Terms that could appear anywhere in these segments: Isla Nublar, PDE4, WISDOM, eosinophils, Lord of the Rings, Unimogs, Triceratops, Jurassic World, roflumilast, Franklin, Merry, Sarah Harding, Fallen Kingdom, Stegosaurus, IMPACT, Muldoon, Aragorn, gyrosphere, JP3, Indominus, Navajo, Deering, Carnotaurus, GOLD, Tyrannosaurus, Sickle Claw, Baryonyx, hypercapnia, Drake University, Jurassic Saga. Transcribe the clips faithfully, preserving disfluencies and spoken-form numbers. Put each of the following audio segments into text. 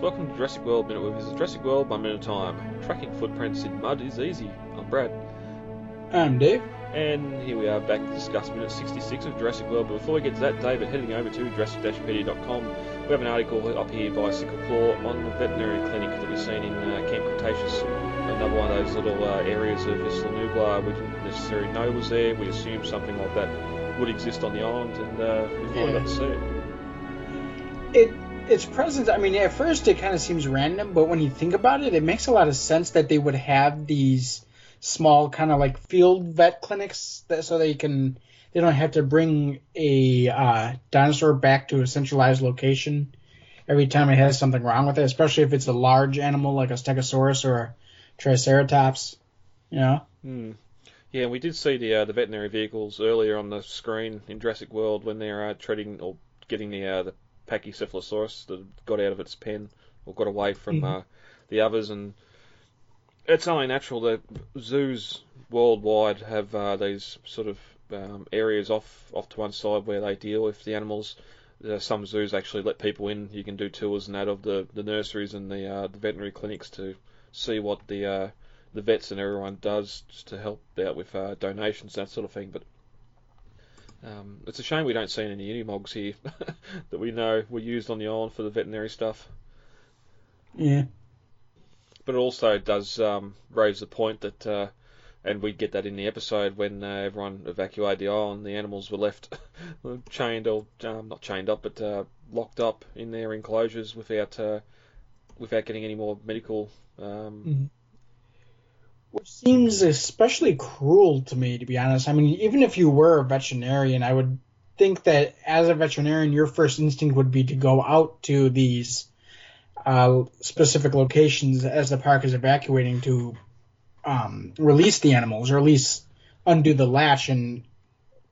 Welcome to Jurassic World Minute With. This is Jurassic World by Minute Time. Tracking footprints in mud is easy. I'm Brad. I'm Dave. And here we are back to discuss Minute sixty-six of Jurassic World. But before we get to that, Dave, heading over to Jurassic Pedia dot com, we have an article up here by Sickle Claw on the veterinary clinic that we've seen in uh, Camp Cretaceous. Another one of those little uh, areas of Isla Nublar we didn't necessarily know was there. We assumed something like that would exist on the island, and uh, we've yeah. got to see it. It... Its presence, I mean, at first it kind of seems random, but when you think about it, it makes a lot of sense that they would have these small kind of like field vet clinics that, so they can, they don't have to bring a uh, dinosaur back to a centralized location every time it has something wrong with it, especially if it's a large animal like a Stegosaurus or a Triceratops, you know? Mm. Yeah, we did see the uh, the veterinary vehicles earlier on the screen in Jurassic World when they're uh, treating or getting the uh, the Pachycephalosaurus that got out of its pen or got away from mm-hmm. uh, the others, and it's only natural that zoos worldwide have uh, these sort of um, areas off off to one side where they deal with the animals. Uh, some zoos actually let people in. You can do tours and that of the, the nurseries and the, uh, the veterinary clinics to see what the uh, the vets and everyone does just to help out with uh, donations, that sort of thing. But Um, it's a shame we don't see any Unimogs here that we know were used on the island for the veterinary stuff. Yeah. But it also does um, raise the point that, uh, and we get that in the episode when uh, everyone evacuated the island, the animals were left chained or um, not chained up, but uh, locked up in their enclosures without uh, without getting any more medical. Um, mm-hmm. Which seems especially cruel to me, to be honest. I mean, even if you were a veterinarian, I would think that as a veterinarian, your first instinct would be to go out to these uh, specific locations as the park is evacuating to um, release the animals, or at least undo the latch and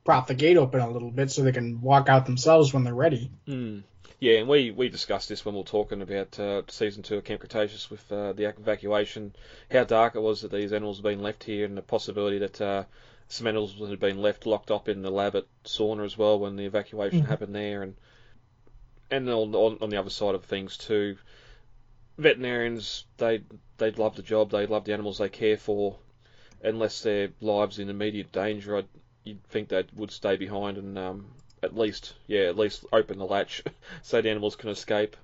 prop the gate open a little bit so they can walk out themselves when they're ready. Mm. Yeah, and we, we discussed this when we were talking about uh, Season two of Camp Cretaceous with uh, the evacuation, how dark it was that these animals had been left here, and the possibility that uh, some animals had been left locked up in the lab at Sauna as well when the evacuation mm-hmm. happened there. And and on, on the other side of things too, veterinarians, they, they love the job, they love the animals they care for. Unless their lives in immediate danger, I'd, you'd think they would stay behind and... Um, At least, yeah, at least open the latch so the animals can escape.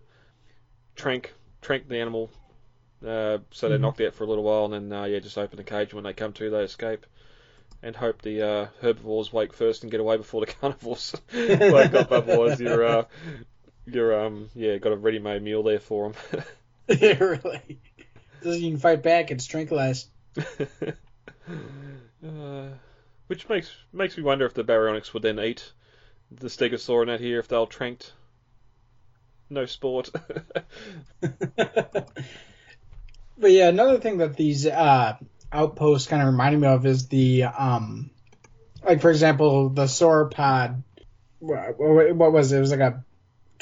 Trank, trank the animal uh, so they're mm-hmm. knocked out for a little while, and then, uh, yeah, just open the cage, and when they come to, they escape. And hope the uh, herbivores wake first and get away before the carnivores wake up, otherwise you're, uh, you're, um, yeah, got a ready-made meal there for them. Yeah, really. Just you can fight back, it's tranquilized. uh, which makes makes me wonder if the Baryonyx would then eat the Stegosaurus out here if they'll tranked. No sport. But yeah, another thing that these uh, outposts kind of reminded me of is the, um, like for example, the sauropod. What, what was it? It was like a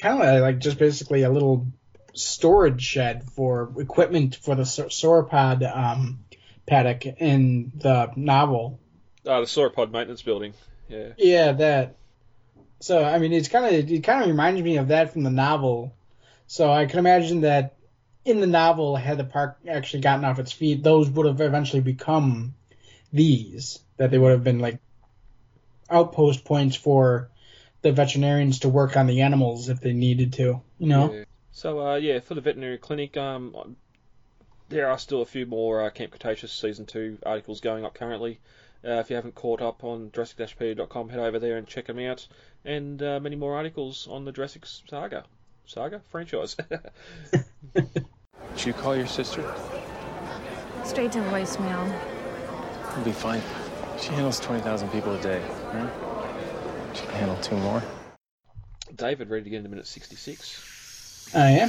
kind of like just basically a little storage shed for equipment for the sauropod um, paddock in the novel. Oh, the sauropod maintenance building. Yeah. Yeah, that. So, I mean, it's kind of it kind of reminds me of that from the novel. So I can imagine that in the novel, had the park actually gotten off its feet, those would have eventually become these, that they would have been like outpost points for the veterinarians to work on the animals if they needed to, you know? Yeah. So, uh, yeah, for the veterinary clinic, um, there are still a few more uh, Camp Cretaceous Season two articles going up currently. Uh, if you haven't caught up on Jurassic Pedia dot com, head over there and check them out. And uh, many more articles on the Jurassic Saga. Saga? Franchise. Did you call your sister? Straight to voicemail. We'll be fine. She handles twenty thousand people a day, right? She can handle two more. David, ready to get into minute sixty-six. I am.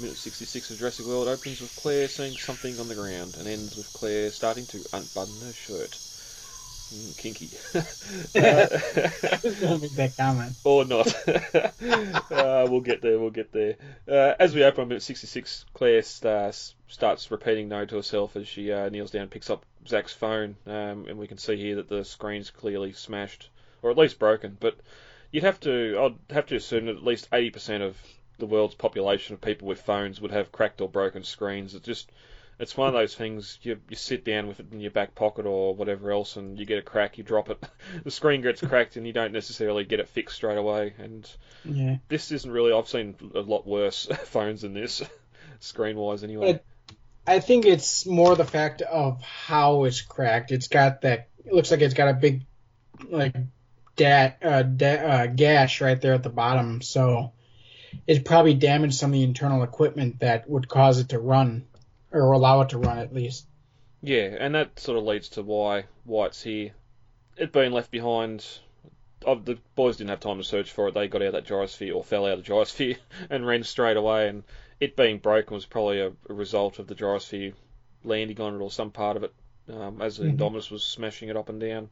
Minute sixty-six of Jurassic World opens with Claire seeing something on the ground and ends with Claire starting to unbutton her shirt. Mm, kinky. uh, Don't make that comment. Or not. uh, we'll get there, we'll get there. Uh, as we open on minute sixty-six, Claire uh, starts repeating no to herself as she uh, kneels down and picks up Zach's phone, um, and we can see here that the screen's clearly smashed, or at least broken, but you'd have to, I'd have to assume that at least eighty percent of the world's population of people with phones would have cracked or broken screens. It's just, it's one of those things, you you sit down with it in your back pocket or whatever else and you get a crack, you drop it, the screen gets cracked and you don't necessarily get it fixed straight away. And yeah. This isn't really, I've seen a lot worse phones than this, screen-wise anyway. But I think it's more the fact of how it's cracked. It's got that, it looks like it's got a big, like, dat, uh, da, uh, gash right there at the bottom, so it probably damaged some of the internal equipment that would cause it to run, or allow it to run at least. Yeah, and that sort of leads to why White's here. It being left behind, oh, the boys didn't have time to search for it. They got out of that gyrosphere, or fell out of the gyrosphere, and ran straight away. And it being broken was probably a, a result of the gyrosphere landing on it, or some part of it, um, as the mm-hmm. Indominus was smashing it up and down.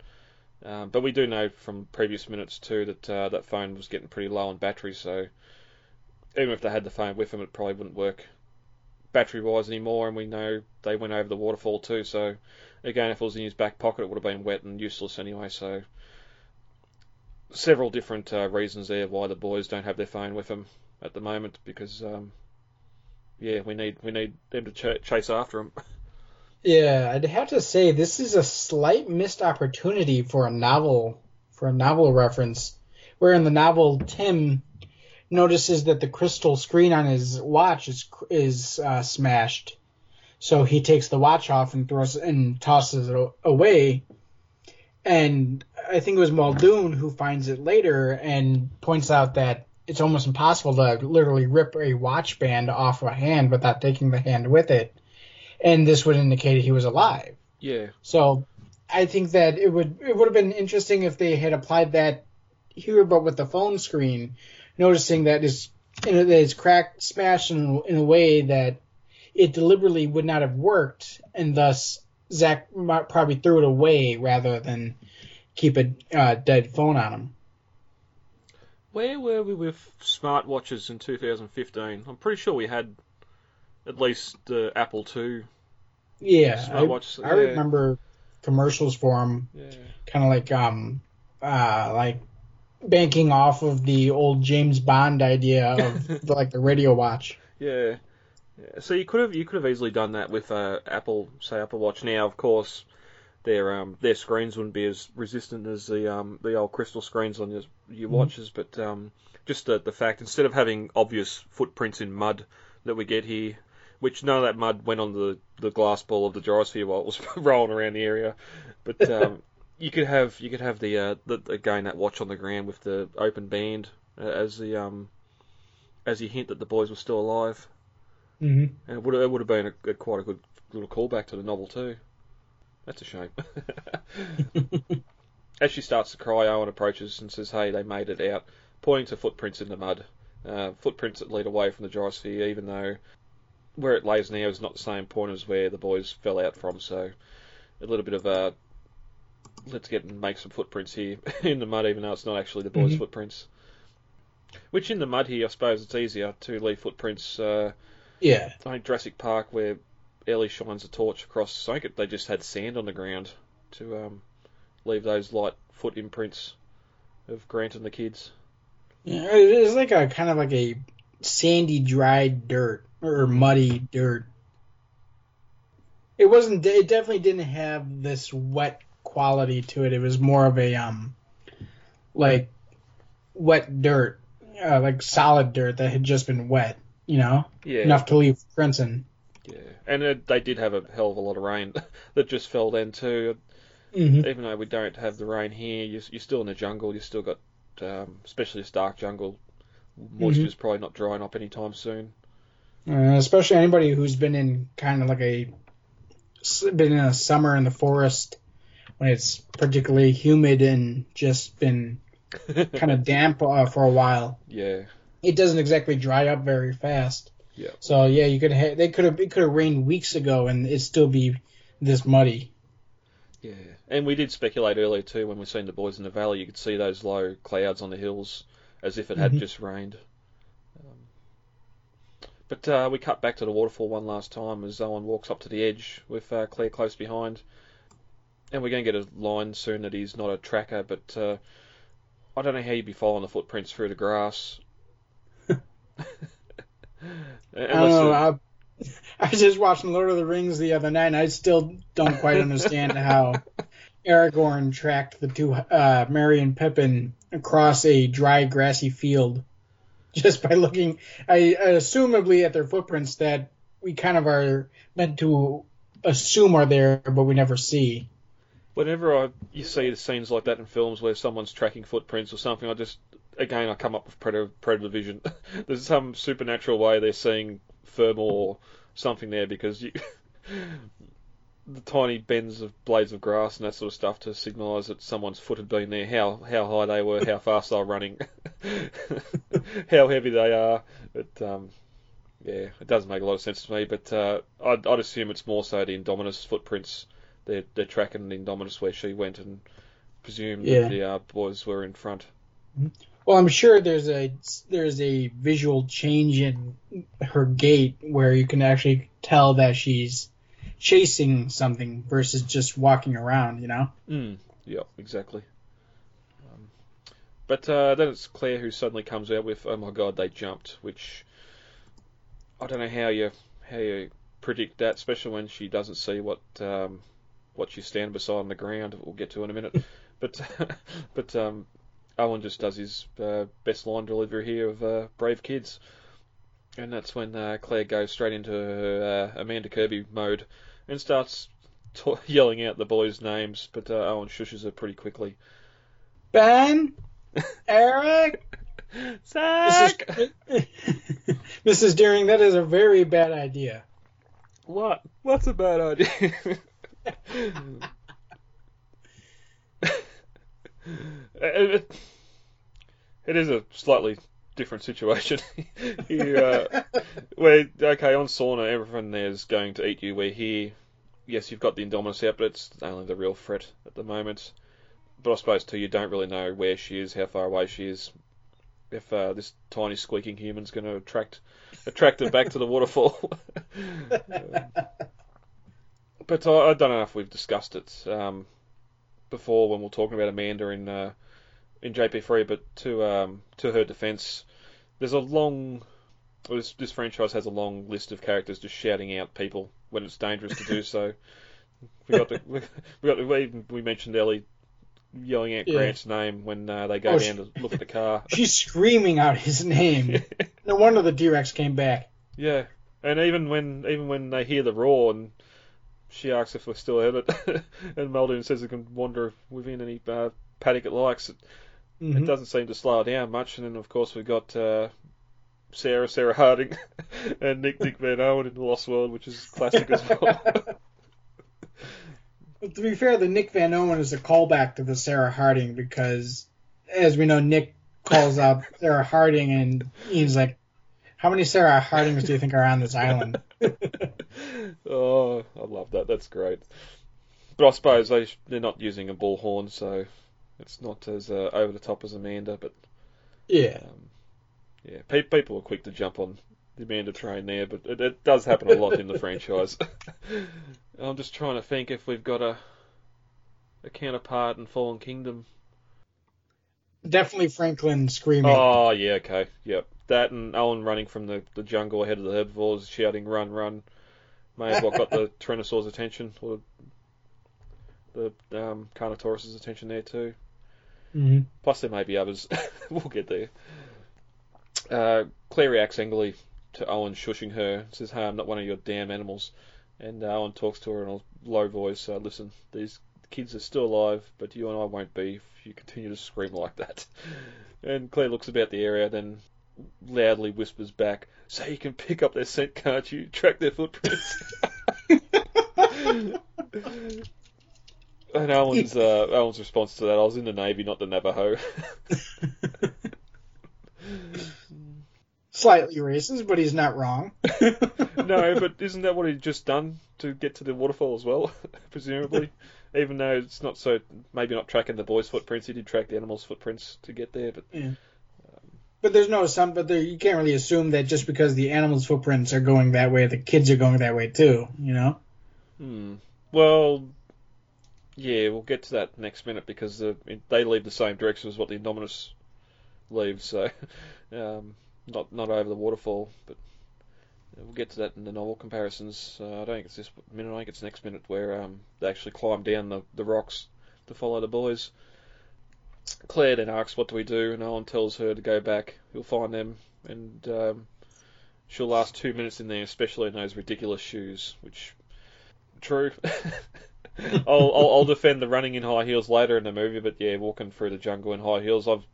Um, but we do know from previous minutes too that uh, that phone was getting pretty low on battery, so even if they had the phone with them, it probably wouldn't work battery-wise anymore, and we know they went over the waterfall too, so again, if it was in his back pocket, it would have been wet and useless anyway, so several different uh, reasons there why the boys don't have their phone with them at the moment, because, um, yeah, we need we need them to ch- chase after them. Yeah, I'd have to say, this is a slight missed opportunity for a novel, for a novel reference, where in the novel, Tim notices that the crystal screen on his watch is is uh, smashed, so he takes the watch off and throws and tosses it away. And I think it was Muldoon who finds it later and points out that it's almost impossible to literally rip a watch band off a hand without taking the hand with it, and this would indicate he was alive. Yeah. So I think that it would it would have been interesting if they had applied that here, but with the phone screen, noticing that it's, you know, that it's cracked, smashed in, in a way that it deliberately would not have worked, and thus Zach probably threw it away rather than keep a uh, dead phone on him. Where were we with smartwatches in two thousand fifteen? I'm pretty sure we had at least the Apple two. Yeah, smartwatch. I, I remember commercials for them, yeah. Kind of like um, uh, like. banking off of the old James Bond idea of like the radio watch. Yeah. yeah. So you could have you could have easily done that with uh, Apple, say Apple Watch. Now, of course, their um their screens wouldn't be as resistant as the um the old crystal screens on your your mm-hmm. watches, but um just the the fact, instead of having obvious footprints in mud that we get here, which none of that mud went on the the glass ball of the gyrosphere while it was rolling around the area, but um. You could have you could have the, uh, the again that watch on the ground with the open band uh, as the um as you hint that the boys were still alive, mm-hmm. and it would it would have been a, a, quite a good little callback to the novel too. That's a shame. As she starts to cry, Owen approaches and says, "Hey, they made it out," pointing to footprints in the mud, uh, footprints that lead away from the gyrosphere, even though where it lays now is not the same point as where the boys fell out from. So a little bit of a let's get and make some footprints here in the mud, even though it's not actually the boys' mm-hmm. footprints. Which in the mud here, I suppose it's easier to leave footprints. Uh, yeah. I think Jurassic Park, where Ellie shines a torch across, I think they just had sand on the ground to um, leave those light foot imprints of Grant and the kids. Yeah, it's like a kind of like a sandy, dry dirt or muddy dirt. It wasn't. It definitely didn't have this wet quality to it. It was more of a um, like wet dirt, uh, like solid dirt that had just been wet. You know, yeah. Enough to leave Crimson. Yeah, and it, they did have a hell of a lot of rain that just fell then too. Mm-hmm. Even though we don't have the rain here, you're, you're still in the jungle. You still got, um, especially this dark jungle, moisture's mm-hmm. probably not drying up anytime soon. Uh, especially anybody who's been in kind of like a been in a summer in the forest when it's particularly humid and just been kind of damp uh, for a while. Yeah, it doesn't exactly dry up very fast. Yeah. So yeah, you could ha- they could have it could have rained weeks ago and it'd still be this muddy. Yeah, and we did speculate earlier too when we seen the boys in the valley. You could see those low clouds on the hills as if it had mm-hmm. just rained. Um, but uh, we cut back to the waterfall one last time as Owen walks up to the edge with uh, Claire close behind, and we're going to get a line soon that he's not a tracker. But uh, I don't know how you'd be following the footprints through the grass. I don't know. Uh, I was just watching Lord of the Rings the other night, and I still don't quite understand how Aragorn tracked the two uh, Merry and Pippin across a dry, grassy field just by looking. I, I assumably at their footprints that we kind of are meant to assume are there, but we never see. Whenever I you see the scenes like that in films where someone's tracking footprints or something, I just again I come up with predator, predator vision. There's some supernatural way they're seeing thermal or something there because you, the tiny bends of blades of grass and that sort of stuff to signalise that someone's foot had been there, how how high they were, how fast they were running, how heavy they are. But um, yeah, it doesn't make a lot of sense to me. But uh, I'd, I'd assume it's more so the Indominus footprints. They're, they're tracking the Indominus where she went and presumed yeah. that the uh, boys were in front. Mm-hmm. Well, I'm sure there's a there's a visual change in her gait where you can actually tell that she's chasing something versus just walking around, you know? Mm, yeah, exactly. Um, but uh, then it's Claire who suddenly comes out with, "Oh my God, they jumped," which I don't know how you how you predict that, especially when she doesn't see what um, what she's standing beside on the ground. We'll get to in a minute, but but. Um, Owen just does his uh, best line delivery here of uh, brave kids, and that's when uh, Claire goes straight into her, uh, Amanda Kirby mode and starts t- yelling out the boys' names, but uh, Owen shushes her pretty quickly. Ben, Eric, Zach. Missus Missus Deering, that is a very bad idea. What? What's a bad idea? It, it is a slightly different situation here, uh, where, okay, on Sauna, everything there's going to eat you. We're here. Yes, you've got the Indominus out, but it's only the real threat at the moment. But I suppose, too, you don't really know where she is, how far away she is, if uh, this tiny squeaking human's going to attract attract her back to the waterfall. uh, but I, I don't know if we've discussed it um, before when we we're talking about Amanda in... Uh, in J P three, but to um, to her defence, there's a long... Well, this, this franchise has a long list of characters just shouting out people when it's dangerous to do so. We got the, we, we got the, we, we mentioned Ellie yelling out yeah. Grant's name when uh, they go oh, down she, to look at the car. She's screaming out his name. Yeah. No wonder the D-Rex came back. Yeah, and even when even when they hear the roar and she asks if we're still at it, and Muldoon says they can wander within any uh, paddock it likes. Mm-hmm. It doesn't seem to slow down much, and then of course we've got uh, Sarah, Sarah Harding, and Nick, Nick Van Owen in The Lost World, which is classic as well. Well. To be fair, the Nick Van Owen is a callback to the Sarah Harding because, as we know, Nick calls out Sarah Harding, and he's like, "How many Sarah Hardings do you think are on this island?" Oh, I love that. That's great. But I suppose they sh- they're not using a bullhorn, so. It's not as uh, over the top as Amanda, but yeah, um, yeah. Pe- people are quick to jump on the Amanda train there, but it, it does happen a lot in the franchise. I'm just trying to think if we've got a a counterpart in Fallen Kingdom. Definitely Franklin screaming. Oh yeah, okay, yep. that and Owen running from the, the jungle ahead of the herbivores, shouting "Run, run!" may have well got the Tyrannosaurus' attention, or the um, Carnotaurus' attention there too. Mm-hmm. Plus, there may be others. We'll get there. Uh, Claire reacts angrily to Owen shushing her. Says, "Hey, I'm not one of your damn animals." And uh, Owen talks to her in a low voice. Uh, Listen, these kids are still alive, but you and I won't be if you continue to scream like that. And Claire looks about the area, then loudly whispers back, "So you can pick up their scent, can't you? Track their footprints." And Owen's, uh, Owen's response to that, "I was in the Navy, not the Navajo." Slightly racist, but he's not wrong. No, but isn't that what he'd just done to get to the waterfall as well, presumably? Even though it's not so, maybe not tracking the boys' footprints, he did track the animals' footprints to get there. But yeah. um, but there's no some, but there, you can't really assume that just because the animals' footprints are going that way, the kids are going that way too, you know? Hmm. Well, yeah, we'll get to that next minute because the, they leave the same direction as what the Indominus leaves, so um, not not over the waterfall, but we'll get to that in the novel comparisons. Uh, I don't think it's this minute, I think it's next minute where um, they actually climb down the, the rocks to follow the boys. Claire then asks, "What do we do?" And Owen tells her to go back. He'll find them, and um, she'll last two minutes in there, especially in those ridiculous shoes, which, true. I'll, I'll, I'll defend the running in high heels later in the movie, but yeah, walking through the jungle in high heels, I've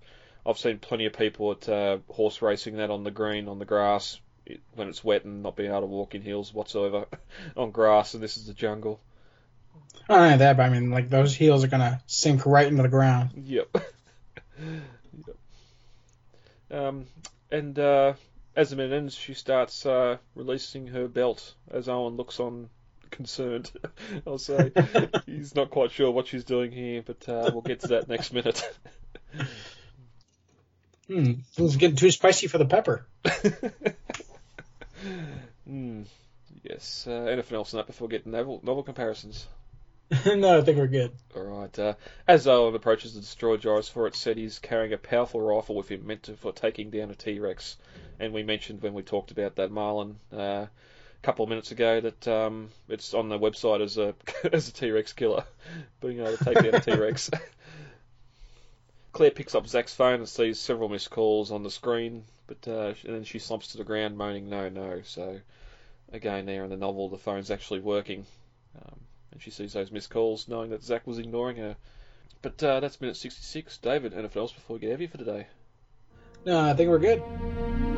I've seen plenty of people at uh, horse racing that on the green, on the grass, it, when it's wet and not being able to walk in heels whatsoever on grass, and this is the jungle. Not only that, but I mean, like, those heels are going to sink right into the ground. Yep. Yep. Um, and uh, as the minute ends, she starts uh, releasing her belt as Owen looks on concerned. I'll say he's not quite sure what she's doing here, but uh, we'll get to that next minute. Hmm, it was getting too spicy for the pepper. Hmm. Yes. Uh, anything else on that before getting novel, novel comparisons? No, I think we're good. All right. Uh, as Owen approaches the destroyed Gyrosaur, it's said he's carrying a powerful rifle with him, meant to, for taking down a T-Rex. And we mentioned when we talked about that Marlin uh, a couple of minutes ago that um, it's on the website as a as a T-Rex killer, being able to take down a T-Rex. Claire picks up Zach's phone and sees several missed calls on the screen, but uh, and then she slumps to the ground moaning, "No, no." So again, there in the novel, the phone's actually working, um, and she sees those missed calls, knowing that Zach was ignoring her. But uh, that's minute sixty-six. David, anything else before we get heavy for today? No, I think we're good.